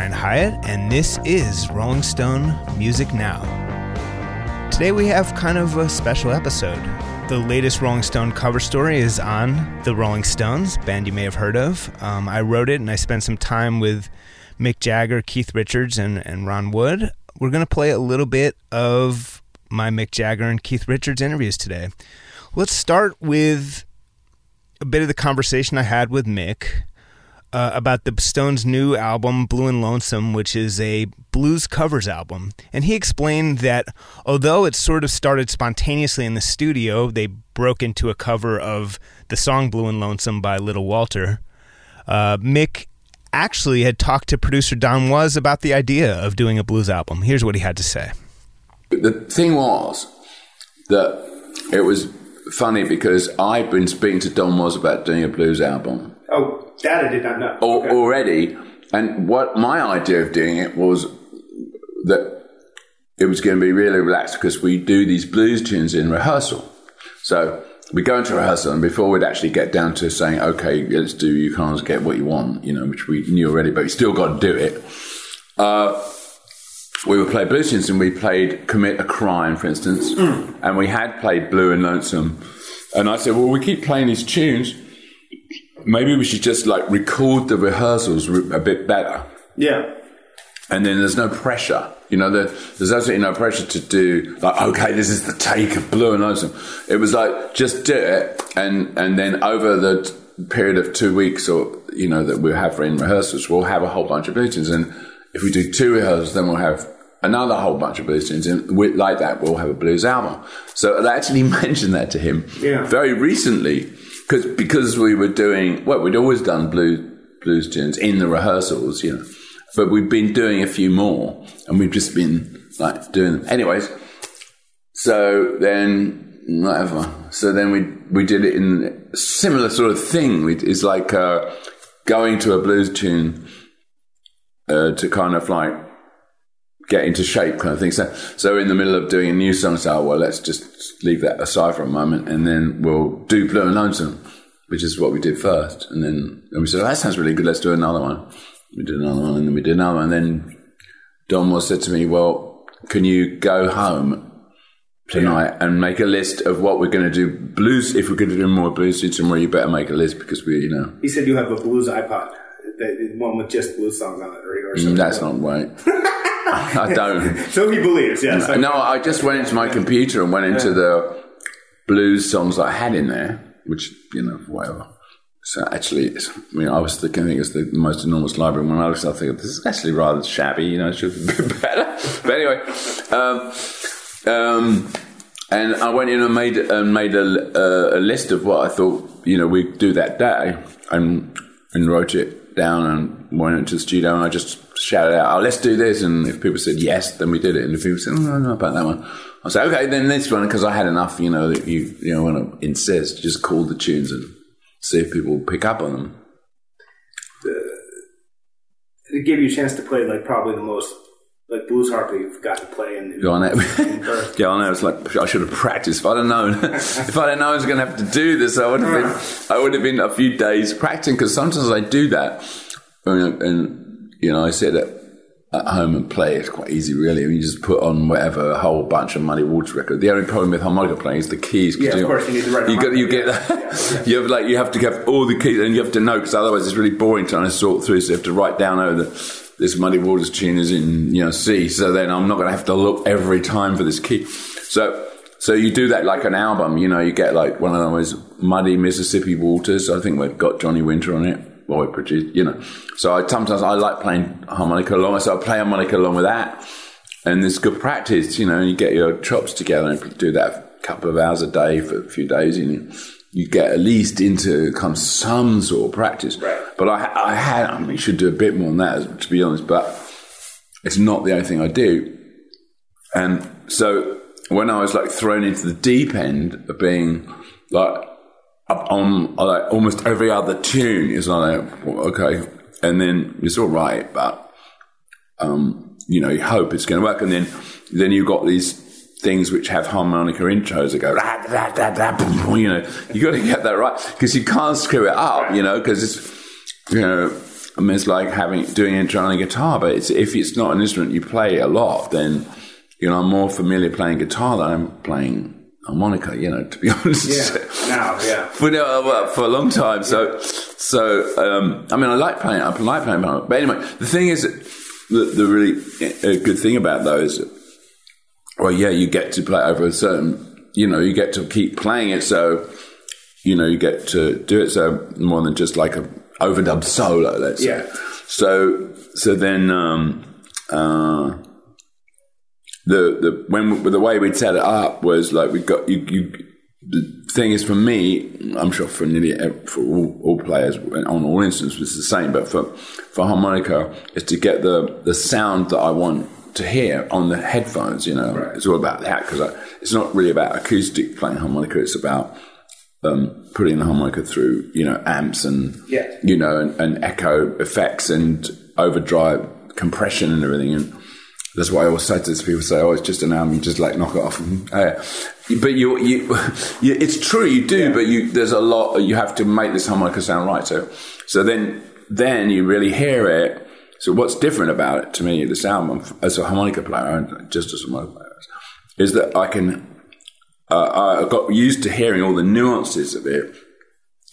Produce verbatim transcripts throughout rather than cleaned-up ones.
Brian Hyatt, and this is Rolling Stone Music Now. Today we have kind of a special episode. The latest Rolling Stone cover story is on the Rolling Stones, band you may have heard of. Um, I wrote it and I spent some time with Mick Jagger, Keith Richards, and, and Ron Wood. We're going to play a little bit of my Mick Jagger and Keith Richards interviews today. Let's start with a bit of the conversation I had with Mick uh, about the Stones' new album, Blue and Lonesome, which is a blues covers album. And he explained that although it sort of started spontaneously in the studio, they broke into a cover of the song Blue and Lonesome by Little Walter. Uh, Mick actually had talked to producer Don Was about the idea of doing a blues album. Here's what he had to say. The thing was that it was funny because I've been speaking to Don Was about doing a blues album. Oh, that I did not know. Or, okay. Already. And what my idea of doing it was that it was going to be really relaxed because we do these blues tunes in rehearsal. So we go into rehearsal, and before we'd actually get down to saying, okay, let's do You Can't Get What You Want, you know, which we knew already, but we still got to do it. Uh, we would play blues tunes, and we played Commit a Crime, for instance, mm. and we had played Blue and Lonesome. And I said, well, we keep playing these tunes. Maybe we should just, like, record the rehearsals a bit better. Yeah. And then there's no pressure. You know, there, there's absolutely no pressure to do, like, okay, this is the take of Blue and Lonesome. It was like, just do it, and, and then over the t- period of two weeks or, you know, that we'll have in rehearsals, we'll have a whole bunch of blue tunes. And if we do two rehearsals, then we'll have another whole bunch of blues tunes. And with, like that, we'll have a blues album. So I actually mentioned that to him yeah. very recently cause, because we were doing, well, we'd always done blues, blues tunes in the rehearsals, you know. But we've been doing a few more, and we've just been, like, doing them. Anyways, so then, whatever. So then we we did it in a similar sort of thing. We, it's like uh, going to a blues tune uh, to kind of, like, get into shape kind of thing. So so in the middle of doing a new song, so, well, let's just leave that aside for a moment, and then we'll do Blue and Lonesome, which is what we did first. And then and we said, oh, that sounds really good, let's do another one. We did another one, and then we did another one. And then Don Was said to me, well, can you go home tonight yeah. and make a list of what we're going to do blues, if we're going to do more blues tunes tomorrow, you better make a list because we, you know. He said you have a blues iPod, that one with just blues songs on it or something. That's not right. I don't. So he believes, yes. No, no, I just went into my computer and went into yeah. the blues songs I had in there, which, you know, whatever. So actually, it's, I mean, I was thinking it's the most enormous library. When I looked at it, I think this is actually rather shabby. You know, it should be better. But anyway, um, um, and I went in and made and made a, a, a list of what I thought, you know, we'd do that day, and and wrote it down and went into the studio and I just shouted out, "Oh, let's do this!" And if people said yes, then we did it. And if people said, "Oh, I don't know about that one," I said, "Okay, then this one," because I had enough, you know, that you you know, want to insist, just call the tunes and see if people pick up on them. Uh, it gave you a chance to play, like, probably the most, like, blues harp that you've got to play in. in, on in yeah, I know. It's like, I should have practiced. If I'd have known, if I'd have known I was going to have to do this, I would have been, I would have been a few days practicing, because sometimes I do that. And, and, you know, I sit at, at home and play. It's quite easy, really. I mean, you just put on whatever, a whole bunch of Muddy Waters record. The only problem with harmonica playing is the keys. Yeah, of course, you need the right harmonica. You get that. Yeah, you have like you have to have all the keys, and you have to know, because otherwise it's really boring trying to sort through. So you have to write down, oh, the, this Muddy Waters tune is in, you know, C. So then I'm not going to have to look every time for this key. So so you do that like an album. You know, you get like one of those Muddy Mississippi Waters. I think we've got Johnny Winter on it. Or it produced, you know. So I, sometimes I like playing harmonica along, so I play harmonica along with that, and it's good practice, you know. You get your chops together and do that a couple of hours a day for a few days, and you, you get at least into come some sort of practice. Right. But I, I had, I mean, should do a bit more than that, to be honest. But it's not the only thing I do. And so when I was like thrown into the deep end of being like. Up on like almost every other tune is like, okay, and then it's all right, but um, you know, you hope it's going to work, and then then you've got these things which have harmonica intros that go, da, da, da, da, boom, you know, you got to get that right because you can't screw it up, you know, because it's, you know, I mean, it's like having doing it on a guitar, but it's, if it's not an instrument you play a lot, then, you know, I'm more familiar playing guitar than I'm playing harmonica, you know, to be honest. Yeah, now, yeah. For, uh, for a long time. So, yeah. so um, I mean, I like playing, I like playing harmonica. But anyway, the thing is, the, the really uh, good thing about those is, well, yeah, you get to play over a certain, you know, you get to keep playing it, so, you know, you get to do it, so more than just like a overdubbed solo, let's yeah. say. So, so then um, uh, the the when the way we'd set it up was like we got you. you the thing is, for me, I'm sure for nearly for all, all players on all instances it's the same, but for for harmonica, is to get the the sound that I want to hear on the headphones. You know, right. It's all about that, because it's not really about acoustic playing harmonica. It's about Um, putting the harmonica through, you know, amps and yeah. you know, and, and echo effects and overdrive compression and everything. And that's why I always say to this, people say, "Oh, it's just an album, just like knock it off." Uh, but you, you, you, it's true, you do, yeah. but you, there's a lot you have to make this harmonica sound right. So, so then, then you really hear it. So, what's different about it to me, this album, as a harmonica player, and just as a harmonica player, is that I can. Uh, I got used to hearing all the nuances of it,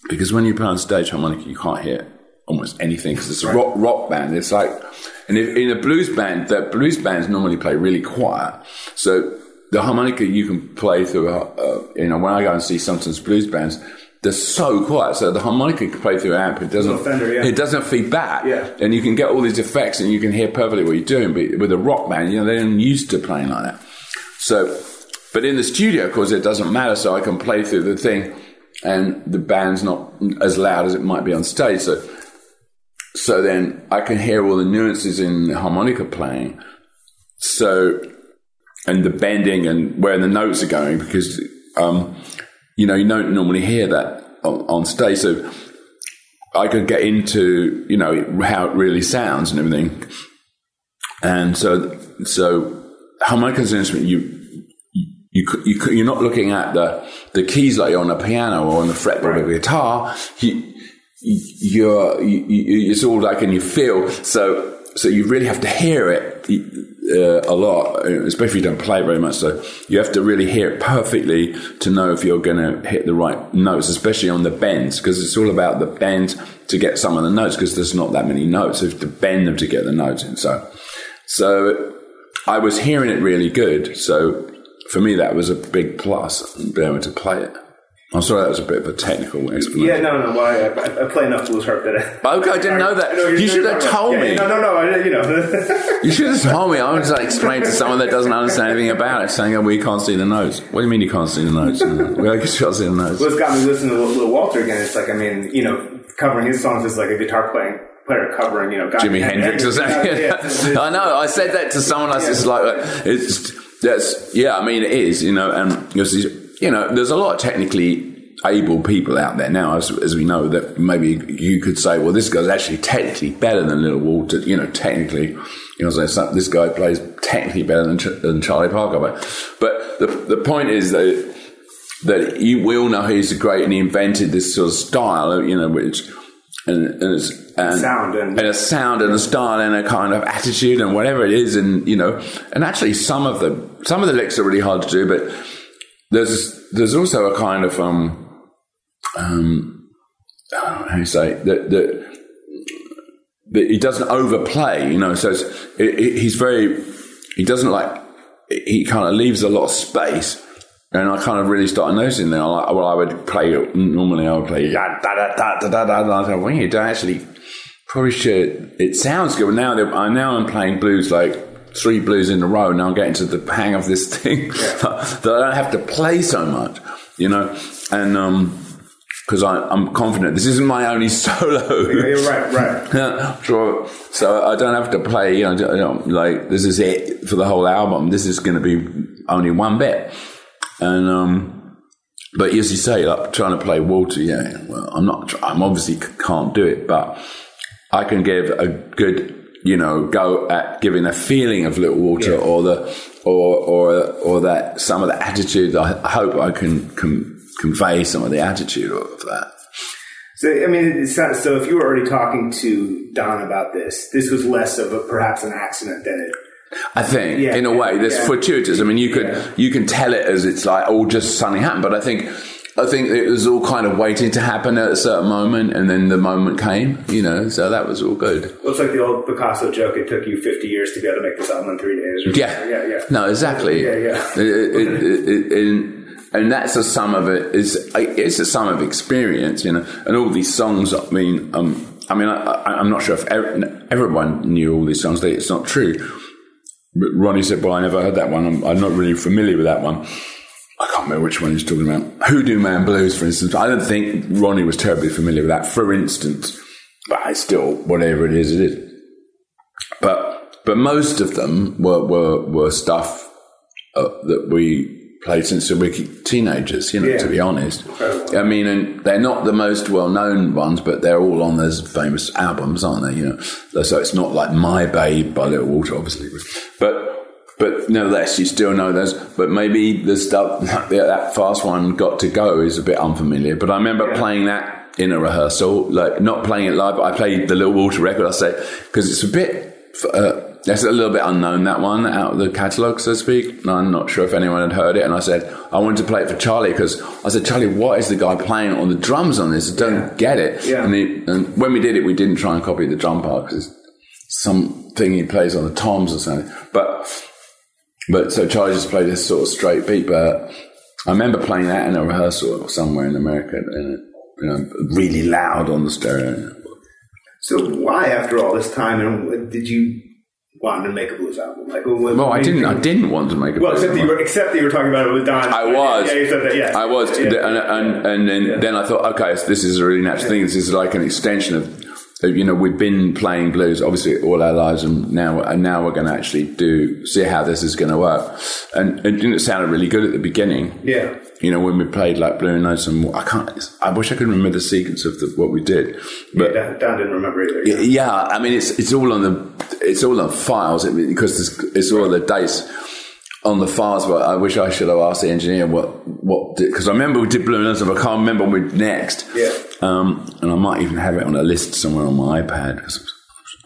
because when you play on stage harmonica, you can't hear almost anything, because it's a right. rock rock band. It's like, and if, in a blues band, that blues bands normally play really quiet. So the harmonica you can play through. A, uh, you know, when I go and see sometimes blues bands, they're so quiet. So the harmonica can play through an amp. It doesn't. Fender, yeah. It doesn't feed back. Yeah. And you can get all these effects, and you can hear perfectly what you're doing. But with a rock band, you know, they're not used to playing like that. So. But in the studio, of course, it doesn't matter, so I can play through the thing and the band's not as loud as it might be on stage. So so then I can hear all the nuances in the harmonica playing. So, and the bending and where the notes are going, because, um, you know, you don't normally hear that on, on stage. So I could get into, you know, how it really sounds and everything. And so, so harmonica's an instrument you... You, you, you're not looking at the, the keys like you're on a piano or on the fretboard right. of a guitar. You, you're, you, you, it's all like, and you feel. So so you really have to hear it uh, a lot, especially if you don't play very much. So you have to really hear it perfectly to know if you're going to hit the right notes, especially on the bends, because it's all about the bend to get some of the notes, because there's not that many notes. So you have to bend them to get the notes in. So, so I was hearing it really good. So... For me, that was a big plus, being able to play it. I'm sorry, that was a bit of a technical explanation. Yeah, no, no, well, I, I play enough blues harp that I... Okay, I didn't know that. No, you should have told yeah, me. No, no, no, I, you know. You should have told me. I was like, explain to someone that doesn't understand anything about it, saying, oh, we can't see the notes. What do you mean you can't see the notes? Well, I guess you can't see the notes. Well, it's got me listening to Little Walter again. It's like, I mean, you know, covering his songs is like a guitar playing. Player covering, you know, Jimi Hendrix or something. Yeah, I know, I said that to someone else. Yeah. It's like, it's, that's, yeah, I mean, it is, you know, and, you know, there's a lot of technically able people out there now, as, as we know, that maybe you could say, well, this guy's actually technically better than Little Walter, you know, technically, you know, so this guy plays technically better than, than Charlie Parker. But, but the, the point is that, that you, we all know he's great, and he invented this sort of style, you know, which... And, and, it's, and, sound and, and a sound and a style and a kind of attitude and whatever it is, and you know, and actually some of the some of the licks are really hard to do, but there's there's also a kind of um um I don't know how you say that that, that he doesn't overplay, you know, so it's, it, it, he's very he doesn't like he kind of leaves a lot of space. And I kind of really started noticing that. Like, well, I would play, normally I would play, da da da da da da da. And I thought, well, you don't actually, probably should, it sounds good. But now, I, now I'm playing blues, like three blues in a row, and I'm getting to the hang of this thing that I don't have to play so much, you know. And, um, because I'm confident this isn't my only solo. Yeah, you're right, right. Yeah, sure. So I don't have to play, you know, you know, like, this is it for the whole album. This is going to be only one bit. And um, but as you say, like trying to play Walter, yeah. Well, I'm not. I'm obviously can't do it, but I can give a good, you know, go at giving a feeling of Little Walter, yeah. or the, or or or that some of the attitude. I hope I can, can convey some of the attitude of that. So, I mean, it, it sounds, so if you were already talking to Don about this, this was less of a, perhaps an accident than it. I think, yeah, in a way, that's yeah. fortuitous. I mean, you could yeah. you can tell it as it's like all just suddenly happened, but I think I think it was all kind of waiting to happen at a certain moment, and then the moment came, you know. So that was all good. Well, it's like the old Picasso joke. It took you fifty years to be able to make this album in three days. Or yeah, yeah, yeah. No, exactly. Yeah, yeah. it, it, it, it, it, and that's the sum of it. Is it's the sum of experience, you know. And all these songs. I mean, um, I mean, I, I, I'm not sure if everyone knew all these songs. It's not true. Ronnie said, well, I never heard that one. I'm, I'm not really familiar with that one. I can't remember which one he's talking about. Hoodoo Man Blues, for instance. I don't think Ronnie was terribly familiar with that, for instance. But I still, whatever it is, it is. But but most of them were were, were stuff uh, that we played since we were teenagers, you know, yeah. to be honest. I mean, and they're not the most well-known ones, but they're all on those famous albums, aren't they? You know, so it's not like My Babe by Little Walter, obviously. But... But nevertheless, you still know those. But maybe the stuff, that fast one, Got to Go, is a bit unfamiliar. But I remember yeah. playing that in a rehearsal, like not playing it live, but I played the Little Walter record, I say, because it's a bit, uh, that's a little bit unknown, that one, out of the catalogue, so to speak. And I'm not sure if anyone had heard it. And I said, I wanted to play it for Charlie, because I said, Charlie, what is the guy playing on the drums on this? I don't yeah. get it. Yeah. And, he, and when we did it, we didn't try and copy the drum part, because it's something he plays on the toms or something. But... But so Charlie just played this sort of straight beat, but I remember playing that in a rehearsal somewhere in America, and you know, really loud on the stereo. So why, after all this time, did you want to make a blues album? Like, well, well I didn't. I didn't want to make a well, blues except album. That you were, except that you were talking about it with Don. I was. Yeah, you said that. Yeah, I was. Yeah. And and, and then, yeah. then I thought, okay, so this is a really natural yeah. thing. This is like an extension of, you know, we've been playing blues obviously all our lives, and now and now we're going to actually do see how this is going to work. And, and it sounded really good at the beginning. Yeah, you know, when we played like Blue and Lonesome, I can't. I wish I could remember the sequence of the, what we did. But yeah, Dan, Dan didn't remember either. Yeah. yeah, I mean, it's it's all on the it's all on files because it's all the dates on the files, but I wish I should have asked the engineer what what because I remember we did Blue and Lonesome, but I can't remember when we next. Yeah, um, and I might even have it on a list somewhere on my iPad because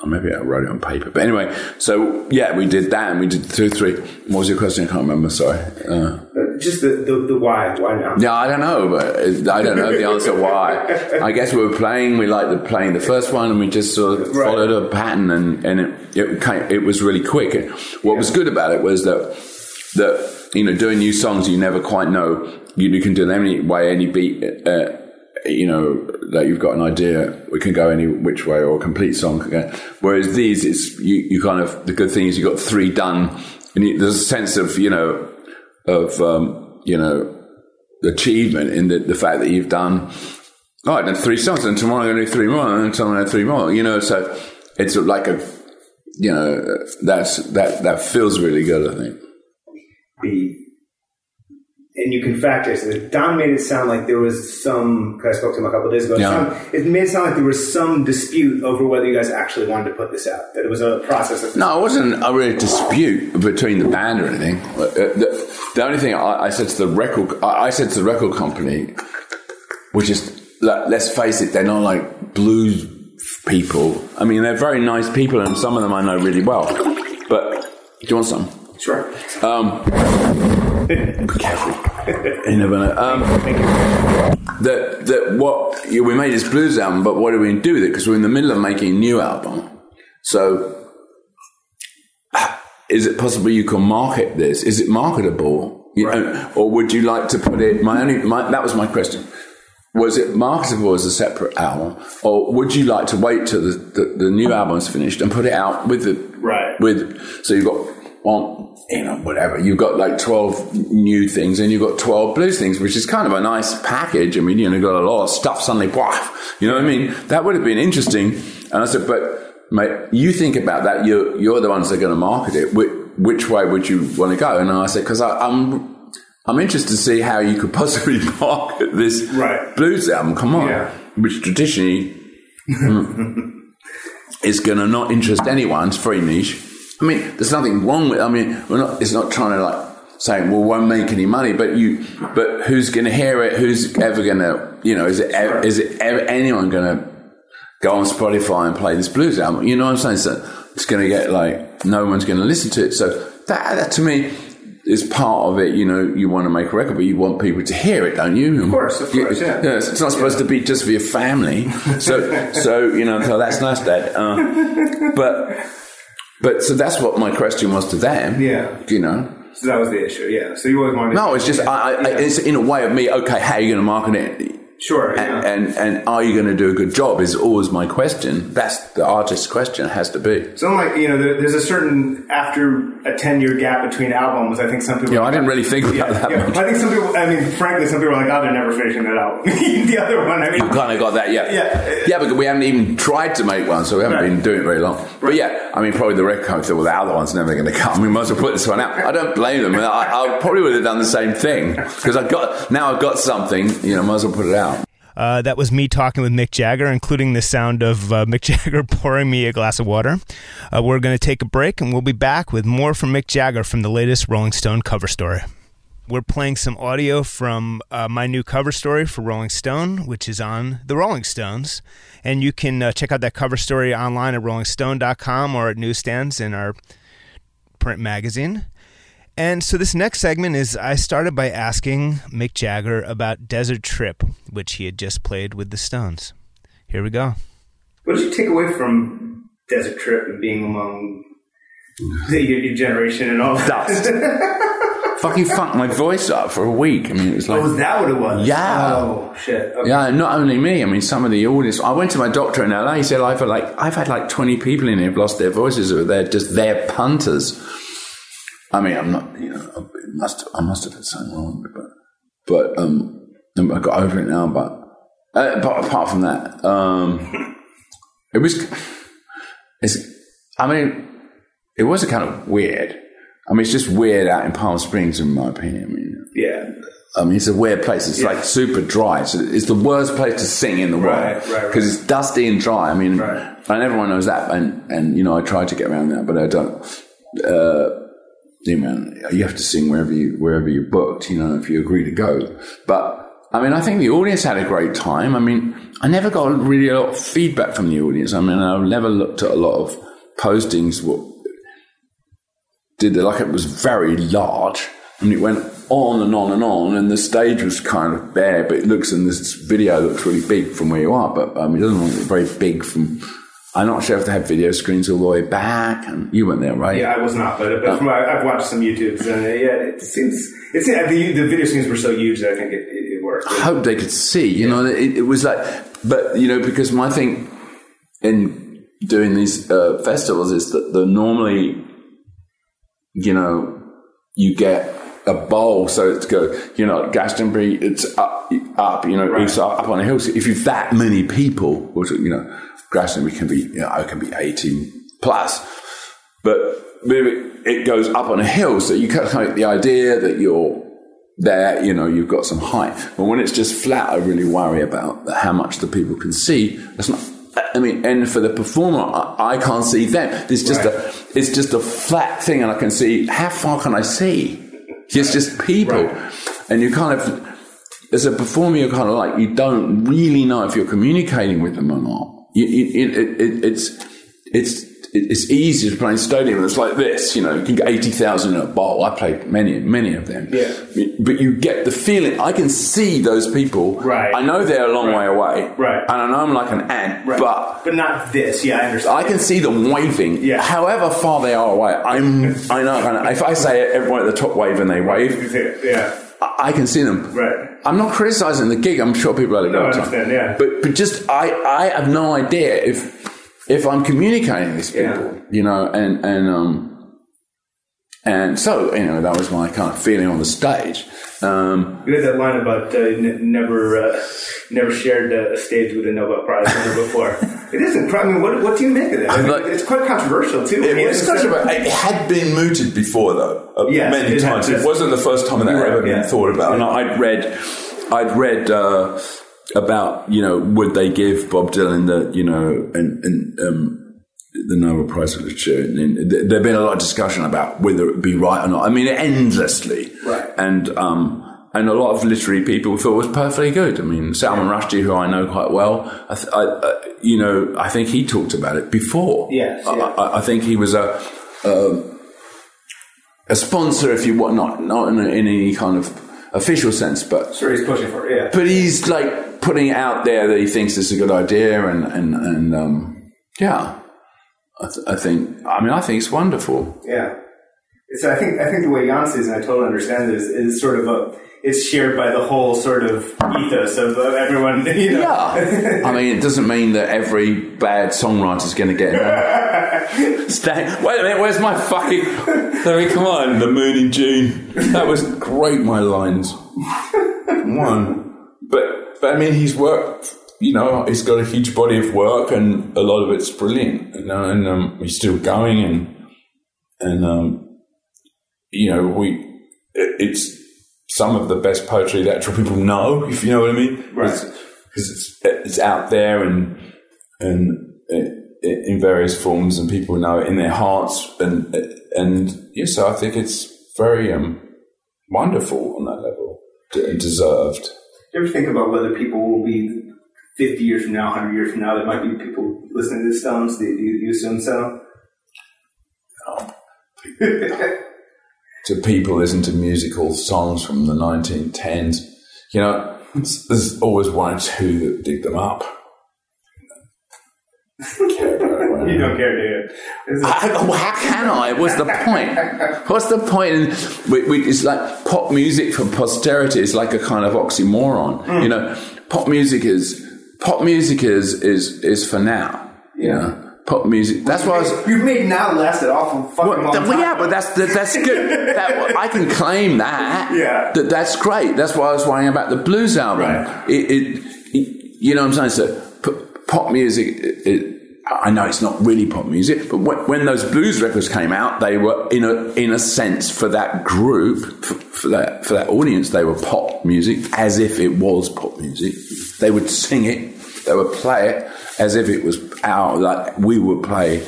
maybe I wrote it on paper. But anyway, so yeah, we did that, and we did two, three. What was your question? I can't remember. Sorry. Uh, Just the, the the why why now? Yeah, I don't know, but I don't know the answer why. I guess we were playing. We liked the playing the first one, and we just sort of right. followed a pattern, and and it it, came, it was really quick. And what yeah. was good about it was that. That, you know, doing new songs, you never quite know. You, you can do them any way, any beat, uh, you know, that you've got an idea. We can go any which way, or a complete song can go. Whereas these, it's you, you kind of, the good thing is you've got three done. And you, there's a sense of, you know, of, um, you know, achievement in the, the fact that you've done, oh, I've done three songs, and tomorrow I'm going to do three more, and tomorrow I'm going to do three more, you know. So it's like a, you know, that's that, that feels really good, I think. The, and you can fact check it. Don made it sound like there was some, because I spoke to him a couple of days ago, yeah. sound, it made it sound like there was some dispute over whether you guys actually wanted to put this out, that it was a process of... No, it wasn't a real dispute between the band or anything. The, the only thing I, I said to the record I, I said to the record company, which is, like, let's face it, they're not like blues people. I mean, they're very nice people, and some of them I know really well, but do you want some? Sure. Um, careful. You never know. Um, that that what yeah, we made this blues album, but what do we do with it? Because we're in the middle of making a new album. So, is it possible you can market this? Is it marketable? You right. know, or would you like to put it? My only my, that was my question. Was it marketable as a separate album, or would you like to wait till the, the, the new album's finished and put it out with the right with? So you've got. Well, you know, whatever. You've got like twelve new things, and you've got twelve blues things, which is kind of a nice package. I mean, you know, you've got a lot of stuff suddenly, wow, you know what I mean? That would have been interesting. And I said, but mate, you think about that. You're, you're the ones that are going to market it. Which, which way would you want to go? And I said, because I'm I'm interested to see how you could possibly market this right. blues album. Come on. Yeah. Which traditionally is going to not interest anyone. It's very niche. I mean, there's nothing wrong with. I mean, we're not. It's not trying to like saying, well, won't make any money, but you, but who's going to hear it? Who's ever going to, you know, is it, ever, is it ever, anyone going to go on Spotify and play this blues album? You know what I'm saying? So it's going to get like, no one's going to listen to it. So that, that to me is part of it. You know, you want to make a record, but you want people to hear it, don't you? Of course, of course, yeah. yeah it's not supposed yeah. to be just for your family. So, so you know, so that's nice, Dad. Uh, but, but so that's what my question was to them. Yeah. You know. So that was the issue, yeah. So you always wanted. No, it's just I, I, yeah. it's in a way of me. Okay, how are you going to market it? Sure. And, yeah. and and are you going to do a good job? Is always my question. That's the artist's question. It has to be. So like you know, there, there's a certain after a ten year gap between albums. I think some people. Yeah, you know, I didn't really think about yeah, that. Yeah. Much. I think some people. I mean, frankly, some people are like, "Oh, they're never finishing that album." The other one. I mean, I've kind of got that. Yeah. Yeah. Yeah, but we haven't even tried to make one, so we haven't right. been doing it very long. Right. But yeah, I mean, probably the record company thought, "Well, the other one's never going to come. We might as well put this one out." I don't blame them. I, I probably would have done the same thing because I've got now I've got something. You know, might as well put it out. Uh, that was me talking with Mick Jagger, including the sound of uh, Mick Jagger pouring me a glass of water. Uh, we're going to take a break, and we'll be back with more from Mick Jagger from the latest Rolling Stone cover story. We're playing some audio from uh, my new cover story for Rolling Stone, which is on the Rolling Stones. And you can uh, check out that cover story online at rolling stone dot com or at newsstands in our print magazine. And so this next segment is, I started by asking Mick Jagger about Desert Trip, which he had just played with the Stones. Here we go. What did you take away from Desert Trip and being among the, your generation and all that? Fucking fucked my voice up for a week. I mean, it was like... Oh, was that what it was? Yeah. Oh, shit. Okay. Yeah, not only me. I mean, some of the audience... I went to my doctor in L A. He said, I've had like, I've had like twenty people in here who've lost their voices or they're just their punters. I mean, I'm not, you know, it must, I must have had something wrong, but, but, um, I got over it now, but, uh, but apart from that, um, it was, it's, I mean, it was a kind of weird, I mean, it's just weird out in Palm Springs, in my opinion. I mean, yeah. I mean, it's a weird place. It's yeah. like super dry. So it's the worst place to sing in the world right, because right, right. it's dusty and dry. I mean, right. and everyone knows that. And, and, you know, I tried to get around that, but I don't, uh, You know, you have to sing wherever you wherever you're booked, you know, if you agree to go. But I mean, I think the audience had a great time. I mean, I never got really a lot of feedback from the audience. I mean, I've never looked at a lot of postings. What did they like? It was very large, and it went on and on and on. And the stage was kind of bare, but it looks in this video looks really big from where you are. But um, it doesn't look very big from. I'm not sure if they have video screens all the way back. And you weren't there, right? Yeah, I was not, but, but from, I've watched some YouTubes, and uh, yeah, it seems it's yeah, the, the video screens were so huge that I think it, it worked. I hope they could see. You yeah. know, it, it was like, but you know, because my thing in doing these uh, festivals is that the normally, you know, you get a bowl, so it's go. You know, Glastonbury, it's up, up. You know, right. it's up, up on a hill. So if you've that many people, which you know. Glastonbury can be, you know, it can be eighteen plus, but it goes up on a hill, so you kind of like the idea that you're there, you know, you've got some height. But when it's just flat, I really worry about how much the people can see. That's not. I mean, and for the performer, I, I can't see them. It's just right. a, it's just a flat thing, and I can see how far can I see? It's just people, right. and you kind of as a performer, you're kind of like you don't really know if you're communicating with them or not. You, you, it, it, it's it's it's easy to play in stadium and it's like this, you know, you can get eighty thousand in a bowl. I played many many of them, yeah. But you get the feeling. I can see those people. Right. I know they're a long right. way away. Right. And I know I'm like an ant, right. but but not this. Yeah, I understand. I can see them waving. Yeah. However far they are away, I'm I know. I know. If I say it, everyone at the top wave and they wave. Yeah. I can see them. Right. I'm not criticizing the gig. I'm sure people had a good no, I time. Yeah. But but just I, I have no idea if if I'm communicating with people, yeah. you know, and and um and so you know that was my kind of feeling on the stage. Um, you had that line about uh, n- never uh, never shared a stage with a Nobel Prize winner before. It isn't. I mean, what what do you make of that? I mean, like, it's quite controversial too. It, was controversial. It had been mooted before, though, uh, yes, many it times. It wasn't the first time that I'd ever been thought about. And I'd read, I'd read uh, about you know would they give Bob Dylan the you know and and um, the Nobel Prize for Literature, and there'd been a lot of discussion about whether it be right or not. I mean, endlessly. Right. And, um, and a lot of literary people thought it was perfectly good. I mean, Salman yeah. Rushdie, who I know quite well, I th- I, uh, you know, I think he talked about it before. Yes, I, yeah. I, I think he was a, a a sponsor, if you want, not not in, a, in any kind of official sense, but sure, he's pushing for it. Yeah, but he's like putting it out there that he thinks it's a good idea, and and and um, yeah, I, th- I think. I mean, I think it's wonderful. Yeah. So I think I think the way Jan sees, and I totally understand this, is sort of a. It's shared by the whole sort of ethos of everyone. You know. Yeah, I mean, it doesn't mean that every bad songwriter is going to get it. Stand, wait a minute, where's my fucking? I mean, come on, the moon in June. That was great. My lines, one, but but I mean, he's worked. You know, he's got a huge body of work, and a lot of it's brilliant. You know, and um, he's still going, and and um, you know, we it, it's. Some of the best poetry that actual people know, if you know what I mean, because right. it's, it's it's out there and and it, it, in various forms, and people know it in their hearts, and and yeah, so I think it's very um, wonderful on that level and deserved. Do you ever think about whether people will be fifty years from now, hundred years from now, there might be people listening to the Stones? Do you assume so? No. To people listen to musical songs from the nineteen tens. You know, there's always one or two that dig them up. You don't care, do you? I, oh, how can I? What's the point? What's the point? In, we, we, it's like pop music for posterity is like a kind of oxymoron. Mm. You know, pop music is pop music is is, is for now. You know. Pop music. That's why I was. You've made now last an awful fucking well, long time. Yeah, but that's that, that's good. That, I can claim that. Yeah. That that's great. That's why I was worrying about the blues album. Right. It, it, it, you know what I'm saying? So p- pop music. It, it, I know it's not really pop music, but when, when those blues records came out, they were in a in a sense for that group, for, for that for that audience, they were pop music as if it was pop music. They would sing it. They would play it as if it was our, like we would play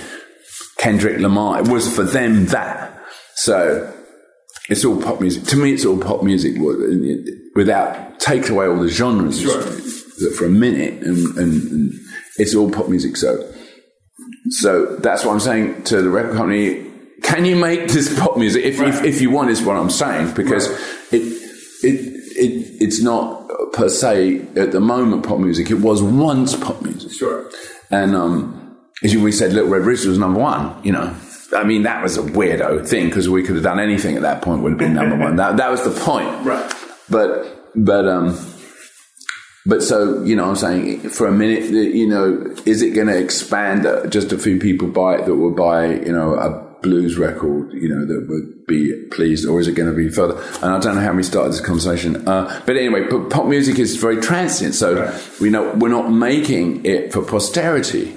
Kendrick Lamar. It was for them that. So it's all pop music. To me, it's all pop music without take away all the genres sure. for a minute, and, and, and it's all pop music. So, so that's what I'm saying to the record company. Can you make this pop music if right. if, if you want? Is what I'm saying, because right. it it it it's not. Per se, at the moment, pop music. It was once pop music. Sure. And um, as we said, Little Red Ridge was number one, you know. I mean, that was a weirdo thing because we could have done anything at that point, would have been number one. That that was the point. Right. But, but, um, but so, you know, I'm saying for a minute, you know, is it going to expand? Just a few people buy it that will buy, you know, a blues record, you know, that would be pleased, or is it going to be further? And I don't know how we started this conversation, uh, but anyway, but pop music is very transient, so right. we know we're not making it for posterity.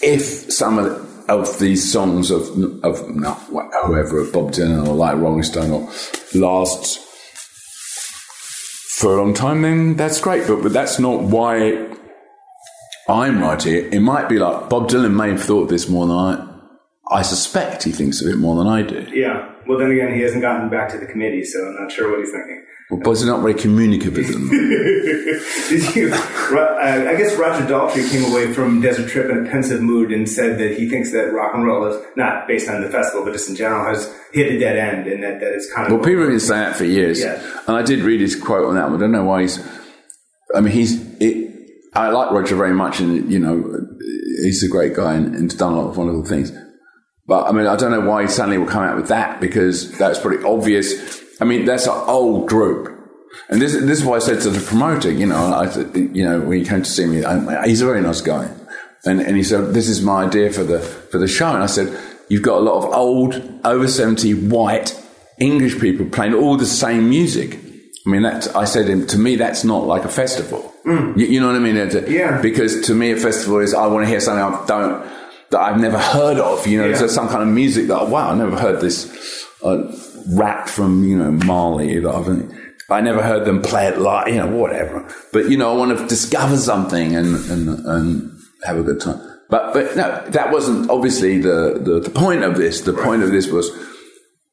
If some of, the, of these songs of of no, whoever, of Bob Dylan or like Rolling Stone or last for a long time, then that's great. But, but that's not why I'm writing it. It might be like Bob Dylan may have thought this more than I. I suspect he thinks of it more than I do. Yeah. Well, then again, he hasn't gotten back to the committee, so I'm not sure what he's thinking. Well, Bob's not very communicative. Did you? I guess Roger Daltrey came away from Desert Trip in a pensive mood and said that he thinks that rock and roll is not based on the festival, but just in general has hit a dead end, and that that is kind of. Well, people have been saying that for years, yeah. And I did read his quote on that one. I don't know why he's. I mean, he's. It, I like Roger very much, and you know, he's a great guy and, and done a lot of wonderful things. But, I mean, I don't know why he suddenly will come out with that, because that's pretty obvious. I mean, that's an old group. And this, this is why I said to the promoter, you know, I, you know, when he came to see me, I, he's a very nice guy. And and he said, this is my idea for the for the show. And I said, you've got a lot of old, over seventy, white English people playing all the same music. I mean, that I said to him, to me, that's not like a festival. Mm. You, you know what I mean? A, yeah. Because to me, a festival is, I want to hear something I don't... that I've never heard of, you know, yeah. So some kind of music that, wow, I never heard this uh, rap from, you know, Mali. That I've, I never heard them play it live, you know, whatever. But, you know, I want to discover something and, and, and have a good time. But but no, that wasn't obviously the, the, the point of this. The right. point of this was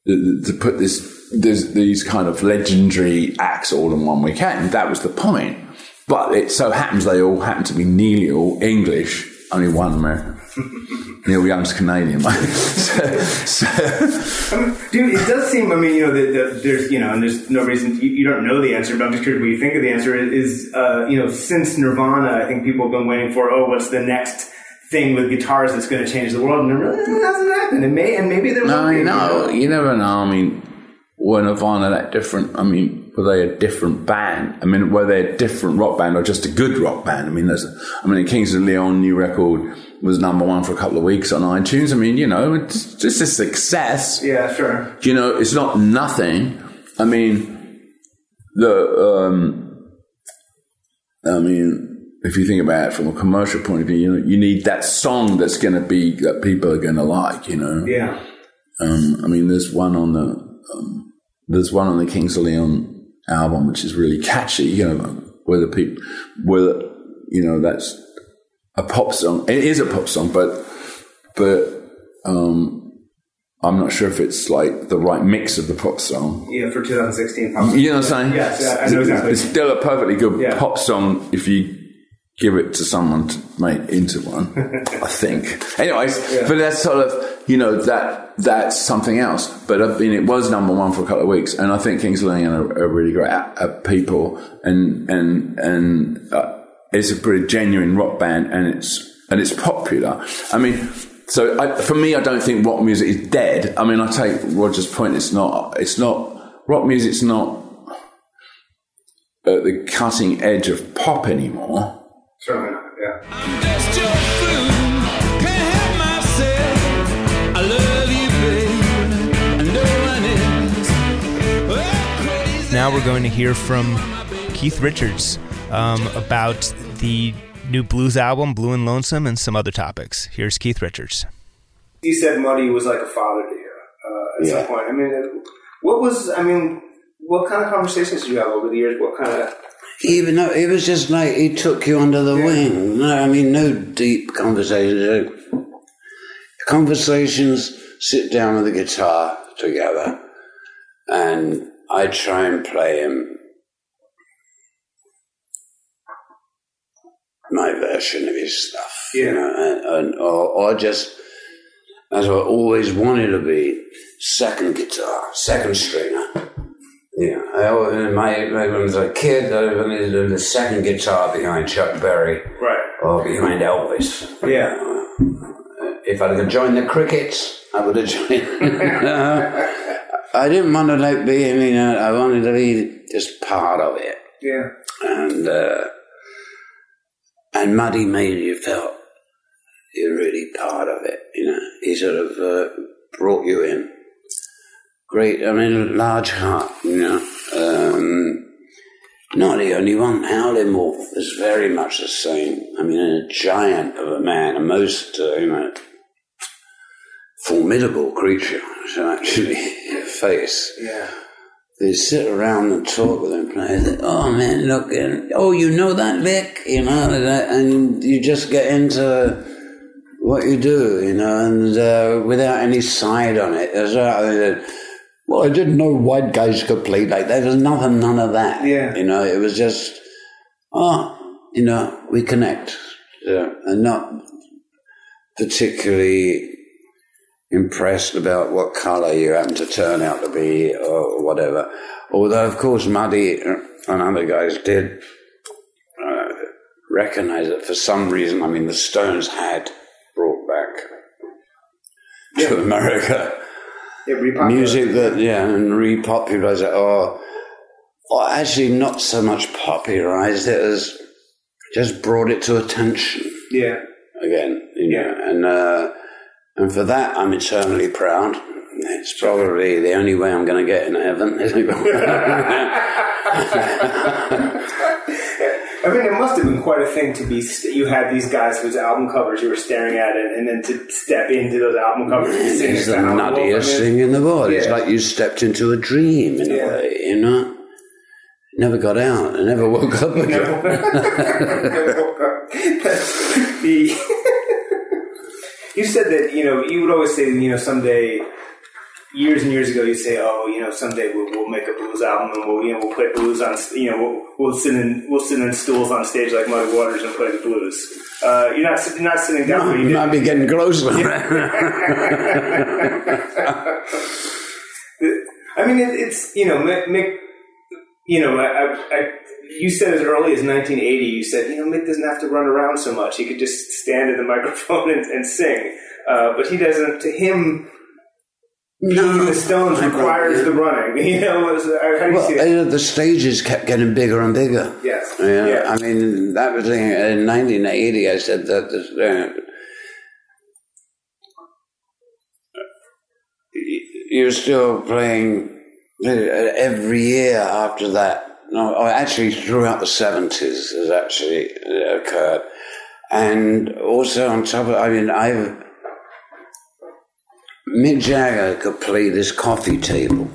to, to put this, this these kind of legendary acts all in one weekend. That was the point. But it so happens they all happen to be nearly all English, only one American. Neil Young's Canadian, mate. so, so. I mean, dude, it does seem. I mean, you know, the, the, there's, you know, and there's no reason you, you don't know the answer, but I'm just curious what you think of the answer. Is uh, you know, since Nirvana, I think people have been waiting for, oh, what's the next thing with guitars that's going to change the world? And it really hasn't happened. And may and maybe there. No, no, know. You never know. I mean, were Nirvana that different? I mean, were they a different band? I mean, were they a different rock band or just a good rock band? I mean, there's. I mean, the Kings of Leon new record was number one for a couple of weeks on iTunes. I mean, you know, it's just a success. Yeah, sure. You know, it's not nothing. I mean, the, um, I mean, if you think about it from a commercial point of view, you know, you need that song that's going to be, that people are going to like, you know? Yeah. Um, I mean, there's one on the, um, there's one on the Kings of Leon album, which is really catchy, you know, whether people, whether, you know, that's, a pop song. It is a pop song, but but um, I'm not sure if it's like the right mix of the pop song. Yeah, for twenty sixteen pop song. You know what I'm saying? Yes, yeah, I know exactly. It's still a perfectly good yeah. pop song if you give it to someone to make into one, I think. Anyways, yeah. but that's sort of, you know, that that's something else. But I mean, it was number one for a couple of weeks, and I think Kings of Leon are, are really great uh, people, and and and. Uh, It's a pretty genuine rock band, and it's and it's popular. I mean, so I, for me, I don't think rock music is dead. I mean, I take Roger's point. It's not. It's not rock music's not at the cutting edge of pop anymore. Certainly not. Yeah. I'm just your fool. Can't help myself. I love you, babe, and no one else. Oh, now we're going to hear from Keith Richards. Um, about the new blues album, Blue and Lonesome, and some other topics. Here's Keith Richards. You said Muddy was like a father to you uh, at yeah. some point. I mean, what was, I mean, what kind of conversations did you have over the years? What kind of... Even though it was just like he took you under the yeah. wing. No, I mean, no deep conversations. Conversations, sit down with the guitar together, and I try and play him my version of his stuff, yeah. you know, and, and or, or just as I always wanted to be, second guitar, second stringer. You know, I always, my, when I was a kid, I wanted to do the second guitar behind Chuck Berry, right, or behind Elvis. Yeah, uh, if I'd have joined the Crickets, I would have joined. uh, I didn't want to like be, I mean, uh, I wanted to be just part of it. Yeah, and. Uh, And Muddy made you felt you're really part of it, you know. He sort of uh, brought you in. Great, I mean, large heart, you know. Um, not the only one. Howling Wolf is very much the same. I mean, a giant of a man, a most, uh, you know, formidable creature to actually face. Yeah. They sit around and talk with him, and they, oh man, look, and, oh, you know that lick, you know, and you just get into what you do, you know, and uh, without any side on it. There's, uh, well, I didn't know white guys could play like that. There was nothing, none of that. Yeah, you know, it was just, oh, you know, we connect, yeah. and not particularly impressed about what colour you happen to turn out to be or whatever. Although, of course, Muddy and other guys did uh, recognise that for some reason, I mean, the Stones had brought back yeah. to America yeah, music that, yeah, and repopularised it, or, or actually not so much popularised it as just brought it to attention. Yeah. Again, you yeah. know, and... Uh, And for that, I'm eternally proud. It's probably the only way I'm going to get in heaven. I mean, it must have been quite a thing to be... St- you had these guys whose album covers you were staring at, it, and then to step into those album covers and sing. It's the nuttiest thing in the world. Yeah. It's like you stepped into a dream, in yeah. a way, you know? Never got out. I never woke up again. Never woke up. That's the... you said that, you know, you would always say, you know, someday, years and years ago, you say, oh, you know, someday we'll, we'll make a blues album and we'll, you know, we'll play blues on, you know, we'll, we'll sit in, we'll sit in stools on stage like Muddy Waters and play the blues. Uh, you're not, you're not sitting down. No, you might be getting close. I mean, it, it's, you know, Mick, you know, I, I, I, you said as early as nineteen eighty, you said, you know, Mick doesn't have to run around so much. He could just stand at the microphone and, and sing. Uh, but he doesn't, to him, no, the Stones requires yeah. the running. You know, was, how do well, you see you know, the stages kept getting bigger and bigger. Yes. You know? Yeah. I mean, that was in, in nineteen eighty. I said that. This, uh, you're still playing every year after that. No, or actually, throughout the seventies has actually occurred, and also on top of, I mean, I've. Mick Jagger could play this coffee table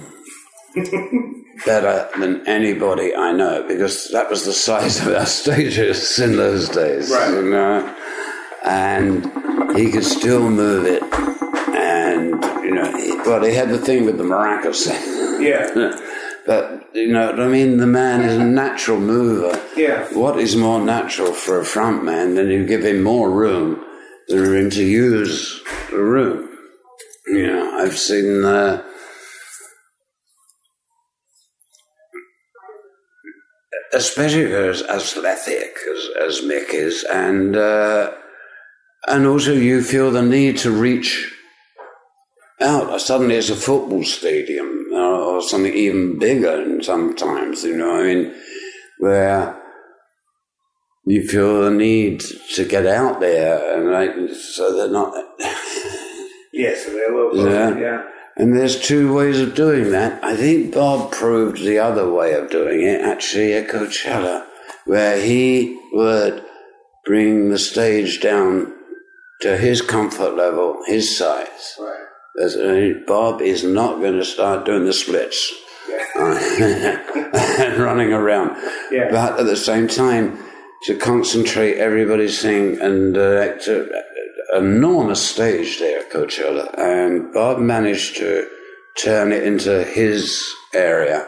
better than anybody I know, because that was the size of our stages in those days. Right. You know? And he could still move it. And, you know, he, well, he had the thing with the maracas. Yeah. But, you know what I mean? The man is a natural mover. Yeah. What is more natural for a front man than you give him more room than room to use the room? You know, I've seen uh, especially as athletic as, as Mick is, and uh, and also you feel the need to reach out. Suddenly it's a football stadium or something even bigger, and sometimes, you know, I mean, where you feel the need to get out there, and right, so they're not. Yes, they're local. Yeah. yeah. And there's two ways of doing that. I think Bob proved the other way of doing it, actually, at Coachella, where he would bring the stage down to his comfort level, his size. Right. As, uh, Bob is not going to start doing the splits yeah. and running around. Yeah. But at the same time, to concentrate everybody singing and uh, to... enormous stage there at Coachella, and Bob managed to turn it into his area,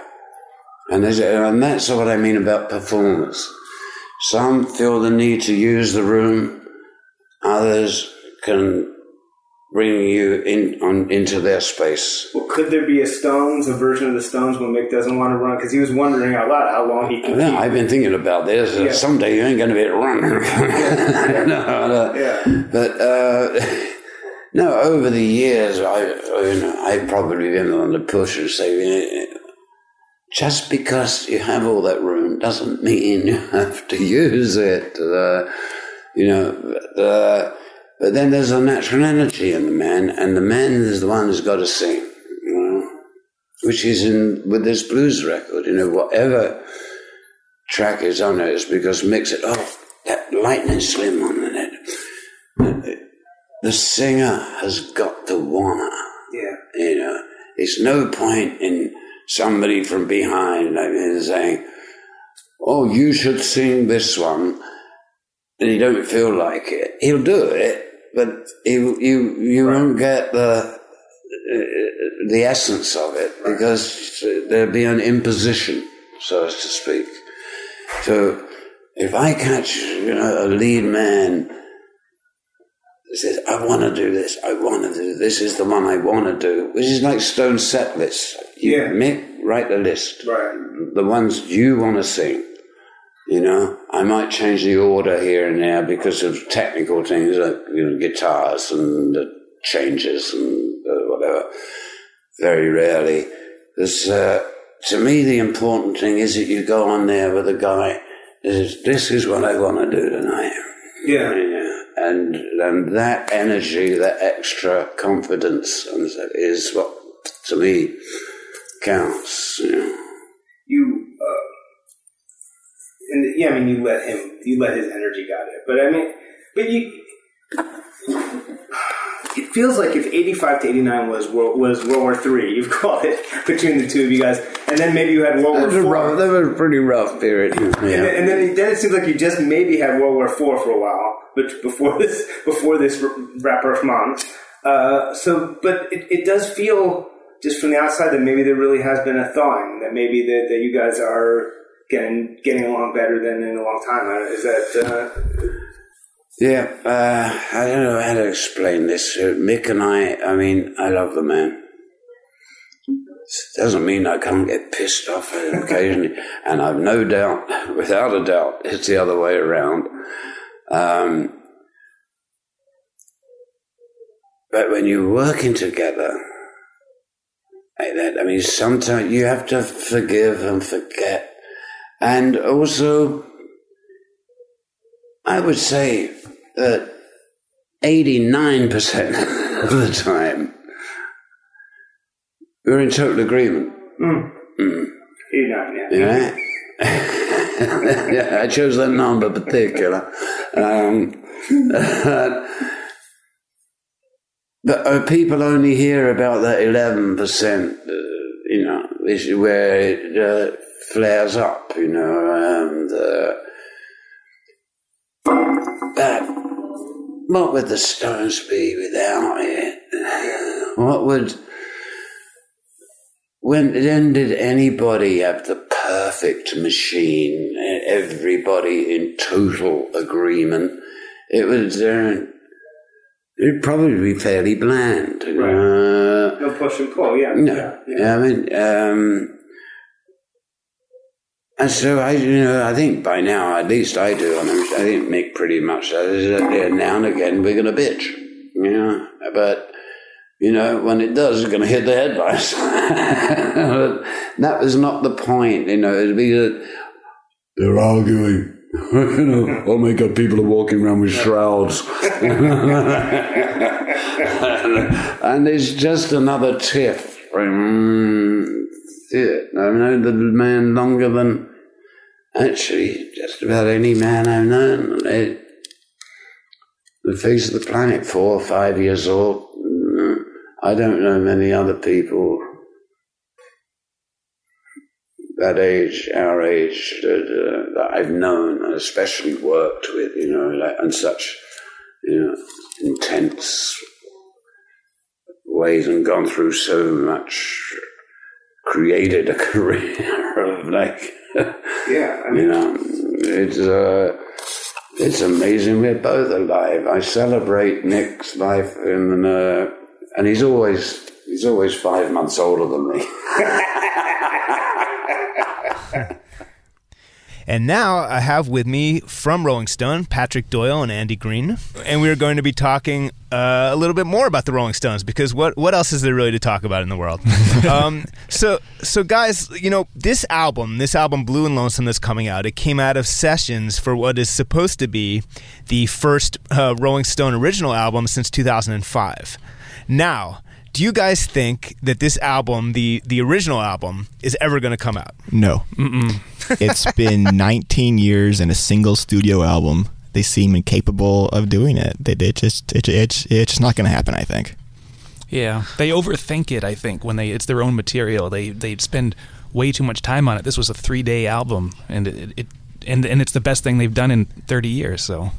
and, and that's what I mean about performance. Some feel the need to use the room, others can bring you in on, into their space. Well, could there be a Stones, a version of the Stones when Mick doesn't want to run? Because he was wondering out loud how long he can. Yeah, keep. I've been thinking about this. Yeah. Someday you ain't going to be able to run. Yeah. no, no. Yeah. But uh, no, over the years, I, you know, I've probably been on the push and say, just because you have all that room doesn't mean you have to use it. Uh, you know, the. But then there's a natural energy in the man, and the man is the one who's got to sing, you know, which is in with this blues record. You know, whatever track is on it, it's because Mick it. Oh, that lightning slim on it. The singer has got to wanna. Yeah. You know, it's no point in somebody from behind, I mean, saying, "Oh, you should sing this one." And you don't feel like it. He'll do it, but you you you right. won't get the the essence of it right. because there'll be an imposition, so as to speak. So if I catch you know, a lead man that says, "I want to do this, I want to do this. This is the one I want to do," which is like Stone set lists. You yeah, Mick, write the list, right? The ones you want to sing. You know, I might change the order here and there because of technical things like you know, guitars and the changes and whatever. Very rarely. This, uh, to me, the important thing is that you go on there with a guy. This is, this is what I want to do tonight. Yeah. And and that energy, that extra confidence, is what to me counts. You know. You. And yeah, I mean, you let him, you let his energy guide it. But I mean, but you, it feels like if eighty-five to eighty-nine was World, was World War Three, you've called it between the two of you guys, and then maybe you had World War Four. That was a pretty rough period. Yeah. And, then, and then, then it seems like you just maybe had World War Four for a while. but before this before this rapprochement. Uh, so, but it, it does feel just from the outside that maybe there really has been a thawing, that maybe that, that you guys are getting getting along better than in a long time. Is that? Uh, Yeah, uh, I don't know how to explain this. Uh, Mick and I, I mean, I love the man. It doesn't mean I can't get pissed off at him occasionally. And I've no doubt, without a doubt, it's the other way around. Um, but when you're working together like that, I mean, sometimes you have to forgive and forget. And also, I would say that eighty-nine percent of the time, we're in total agreement. Mm. Mm. You know, yeah. Yeah. Yeah, I chose that number particular. Um, but oh, people only hear about that eleven percent, uh, you know, where it uh, flares up, you know, and... Uh, But what would the Stones be without it? What would... When, when did anybody have the perfect machine, everybody in total agreement? It was... Uh, it'd probably be fairly bland. Right. Uh, no push and pull, yeah. No. Yeah, yeah. I mean... Um, And so I, you know, I think by now, at least I do, and I think Mick pretty much says that now and again we're going to bitch, you know. But you know, when it does, it's going to hit the headlights. That was not the point, you know. It'd be that they're arguing, you know. Oh my God, people are walking around with shrouds, and it's just another tiff. Mm. It. I've known the man longer than actually just about any man I've known. It, the face of the planet, four or five years old. I don't know many other people that age, our age, that, uh, that I've known and especially worked with, you know, like, and such, you know, intense ways and gone through so much. Created a career of like, yeah, I mean, you know, it's uh, it's amazing. We're both alive. I celebrate Nick's life, and uh, and he's always he's always five months older than me. And now I have with me from Rolling Stone, Patrick Doyle and Andy Green, and we're going to be talking uh, a little bit more about the Rolling Stones, because what what else is there really to talk about in the world? um, so so guys, you know, this album, this album Blue and Lonesome that's coming out, it came out of sessions for what is supposed to be the first uh, Rolling Stone original album since two thousand five. Now, do you guys think that this album, the, the original album, is ever going to come out? No. Mm-mm. It's been nineteen years and a single studio album. They seem incapable of doing it. They, they just it, it, It's just not going to happen, I think. Yeah. They overthink it, I think, when they it's their own material. They they spend way too much time on it. This was a three-day album, and it, it and and it's the best thing they've done in thirty years, so...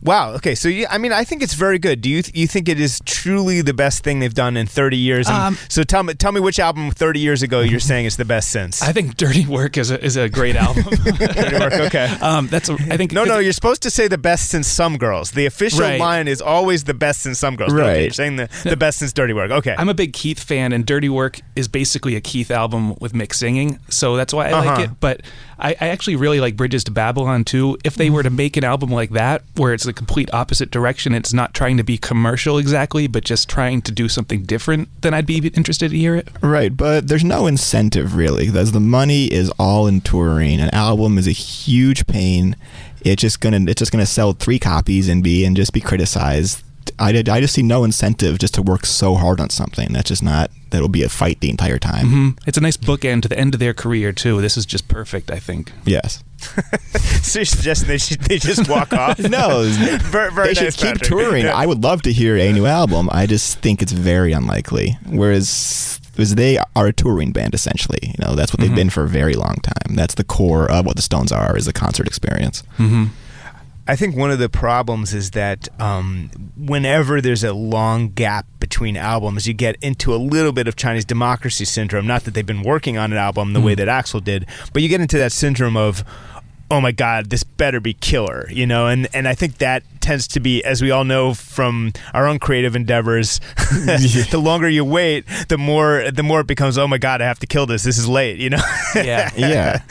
Wow. Okay. So, yeah, I mean, I think it's very good. Do you th- you think it is truly the best thing they've done in thirty years? And um, so tell me tell me which album thirty years ago you're saying is the best since. I think Dirty Work is a, is a great album. Dirty Work. Okay. Um, that's a, I think. No, no. You're supposed to say the best since Some Girls. The official right. line is always the best since Some Girls. Right. No, okay, you're saying the, the best since Dirty Work. Okay. I'm a big Keith fan, and Dirty Work is basically a Keith album with Mick singing, so that's why I uh-huh. like it. But I, I actually really like Bridges to Babylon too. If they were to make an album like that, where it's the complete opposite direction, it's not trying to be commercial exactly, but just trying to do something different, then I'd be interested to hear it. Right, but there's no incentive really, because the money is all in touring. An album is a huge pain. It's just gonna it's just gonna sell three copies and be and just be criticized. I did, I just see no incentive just to work so hard on something. That's just not. That'll be a fight the entire time. Mm-hmm. It's a nice bookend to the end of their career too. This is just perfect, I think. Yes. So you're suggesting they should, they just walk off? No, very, very they nice should keep Patrick. Touring. I would love to hear a new album. I just think it's very unlikely. Whereas, because they are a touring band essentially. You know, that's what they've mm-hmm. been for a very long time. That's the core of what the Stones are: is the concert experience. Mm-hmm. I think one of the problems is that um, whenever there's a long gap between albums, you get into a little bit of Chinese democracy syndrome. Not that they've been working on an album the mm. way that Axl did, but you get into that syndrome of, oh my God, this better be killer, you know, and, and I think that tends to be, as we all know from our own creative endeavors, the longer you wait, the more the more it becomes, oh my God, I have to kill this, this is late, you know? Yeah. yeah.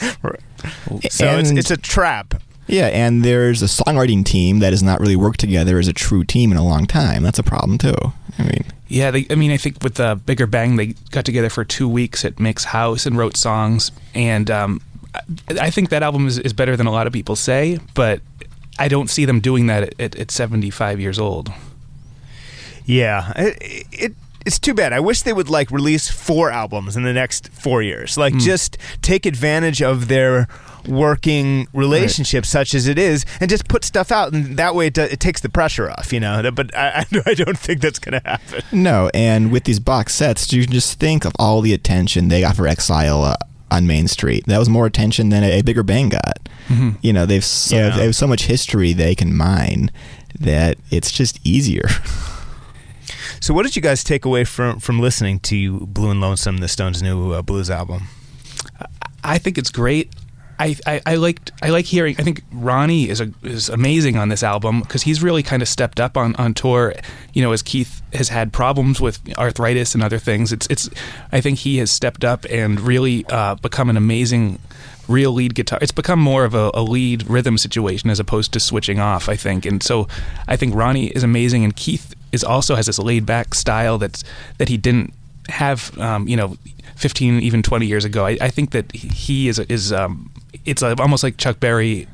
So and it's it's a trap. Yeah, and there's a songwriting team that has not really worked together as a true team in a long time. That's a problem, too. I mean... Yeah, they, I mean, I think with the uh, Bigger Bang, they got together for two weeks at Mick's house and wrote songs, and... Um, I think that album is, is better than a lot of people say, but I don't see them doing that at, at, at seventy-five years old. Yeah, it, it it's too bad. I wish they would like release four albums in the next four years. Like, mm. just take advantage of their working relationship, right. such as it is, and just put stuff out, and that way it, do, it takes the pressure off, you know. But I, I don't think that's going to happen. No, and with these box sets, you can just think of all the attention they got for Exile. Uh, on Main Street. That was more attention than a, a Bigger Bang got. Mm-hmm. You know, they've so, yeah. they have so much history they can mine that it's just easier. So what did you guys take away from, from listening to Blue and Lonesome, the Stones' new uh, blues album? I think it's great. I, I, I liked I like hearing. I think Ronnie is a, is amazing on this album because he's really kind of stepped up on, on tour. You know, as Keith has had problems with arthritis and other things, it's it's. I think he has stepped up and really uh, become an amazing real lead guitar. It's become more of a, a lead rhythm situation as opposed to switching off, I think. And so I think Ronnie is amazing, and Keith is also has this laid back style that's that he didn't have. Um, you know, fifteen even twenty years ago. I, I think that he is is. Um, It's almost like Chuck Berry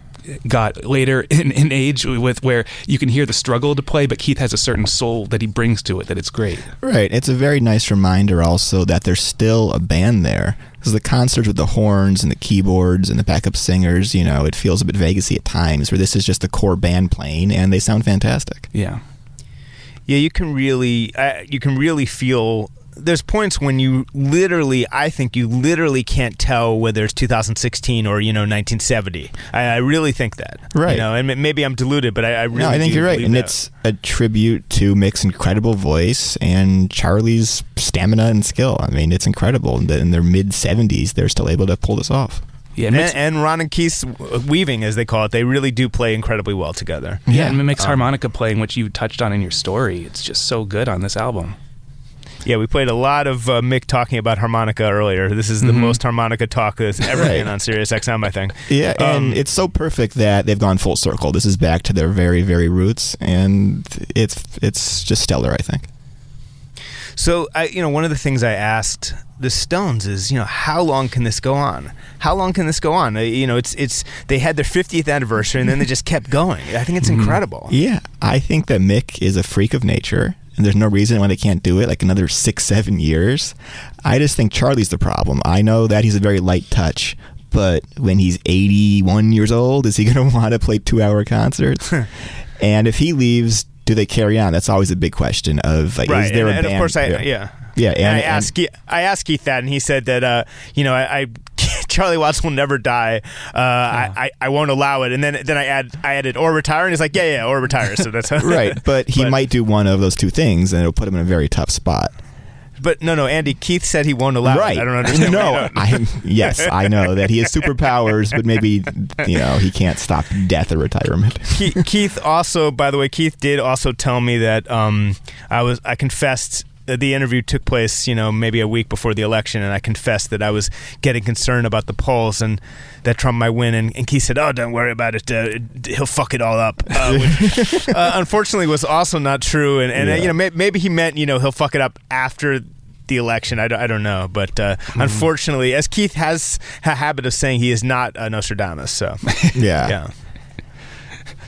got later in, in age, with where you can hear the struggle to play, but Keith has a certain soul that he brings to it that it's great. Right. It's a very nice reminder also that there's still a band there. Because the concerts with the horns and the keyboards and the backup singers, you know, it feels a bit Vegas-y at times, where this is just the core band playing, and they sound fantastic. Yeah. Yeah, you can really, uh, you can really feel... There's points when you literally, I think you literally can't tell whether it's two thousand sixteen or, you know, nineteen seventy. I, I really think that. Right. You know, and maybe I'm deluded, but I, I really No, I think do you're right. And that. It's a tribute to Mick's incredible voice and Charlie's stamina and skill. I mean, it's incredible. In their mid-seventies, they're still able to pull this off. Yeah, and, and, and Ron and Keith's weaving, as they call it, they really do play incredibly well together. Yeah, yeah. And Mick's um, harmonica playing, which you touched on in your story, it's just so good on this album. Yeah, we played a lot of uh, Mick talking about harmonica earlier. This is the mm-hmm. most harmonica talk that's ever right. been on Sirius X M, I think. Yeah, um, and it's so perfect that they've gone full circle. This is back to their very, very roots, and it's it's just stellar, I think. So, I, you know, one of the things I asked the Stones is, you know, how long can this go on? How long can this go on? Uh, you know, it's it's they had their fiftieth anniversary, and then they just kept going. I think it's incredible. Yeah, I think that Mick is a freak of nature. And there's no reason why they can't do it, like another six, seven years. I just think Charlie's the problem. I know that he's a very light touch, but when he's eighty-one years old, is he going to want to play two-hour concerts? And if he leaves, do they carry on? That's always a big question of, like, right. is there and, a band? And of course, I, yeah. yeah. Yeah, and, and I asked and, I asked Keith that, and he said that uh, you know I, I Charlie Watts will never die. Uh, yeah. I, I, I won't allow it. And then then I add I added or retire, and he's like yeah yeah or retire. So that's right. But he but, might do one of those two things, and it'll put him in a very tough spot. But no, no, Andy, Keith said he won't allow right. it. I don't understand. No, I, yes, I know that he has superpowers, but maybe, you know, he can't stop death or retirement. Keith also, by the way, Keith did also tell me that um, I was I confessed. The interview took place, you know, maybe a week before the election, and I confessed that I was getting concerned about the polls and that Trump might win. And, and Keith said, "Oh, don't worry about it. Uh, he'll fuck it all up." Uh, which, uh, unfortunately, was also not true. And, and yeah. uh, you know, may, maybe he meant, you know, he'll fuck it up after the election. I don't, I don't know, but uh, mm-hmm. unfortunately, as Keith has a habit of saying, he is not uh, Nostradamus. So, yeah, yeah.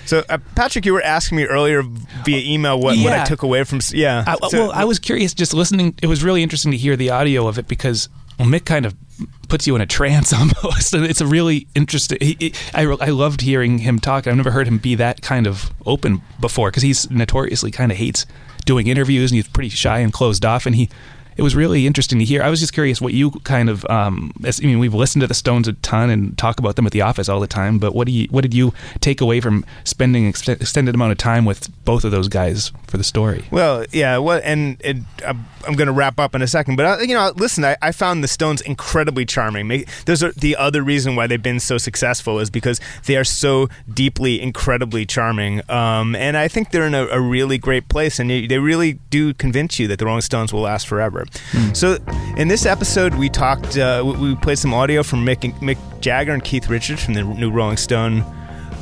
So, uh, Patrick, you were asking me earlier via email what, yeah. what I took away from... Yeah. I, so, well, I was curious just listening. It was really interesting to hear the audio of it because well, Mick kind of puts you in a trance almost. And it's a really interesting... He, he, I, I loved hearing him talk. I've never heard him be that kind of open before because he's notoriously kind of hates doing interviews and he's pretty shy and closed off. And he it was really interesting to hear. I was just curious what you kind of, um, as, I mean, we've listened to the Stones a ton and talk about them at the office all the time, but what do you, what did you take away from spending an ex- extended amount of time with both of those guys for the story? Well, yeah, well, and it, I'm, I'm going to wrap up in a second, but I, you know, listen, I, I found the Stones incredibly charming. There's a, the other reason why they've been so successful is because they are so deeply, incredibly charming, um, and I think they're in a, a really great place, and they, they really do convince you that the Rolling Stones will last forever. Mm-hmm. So in this episode, we talked, uh, we played some audio from Mick, Mick Jagger and Keith Richards from the new Rolling Stone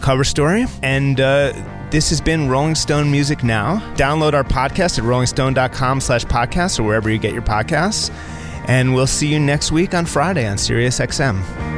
cover story. And uh, this has been Rolling Stone Music Now. Download our podcast at rollingstone.com slash podcast or wherever you get your podcasts. And we'll see you next week on Friday on Sirius X M.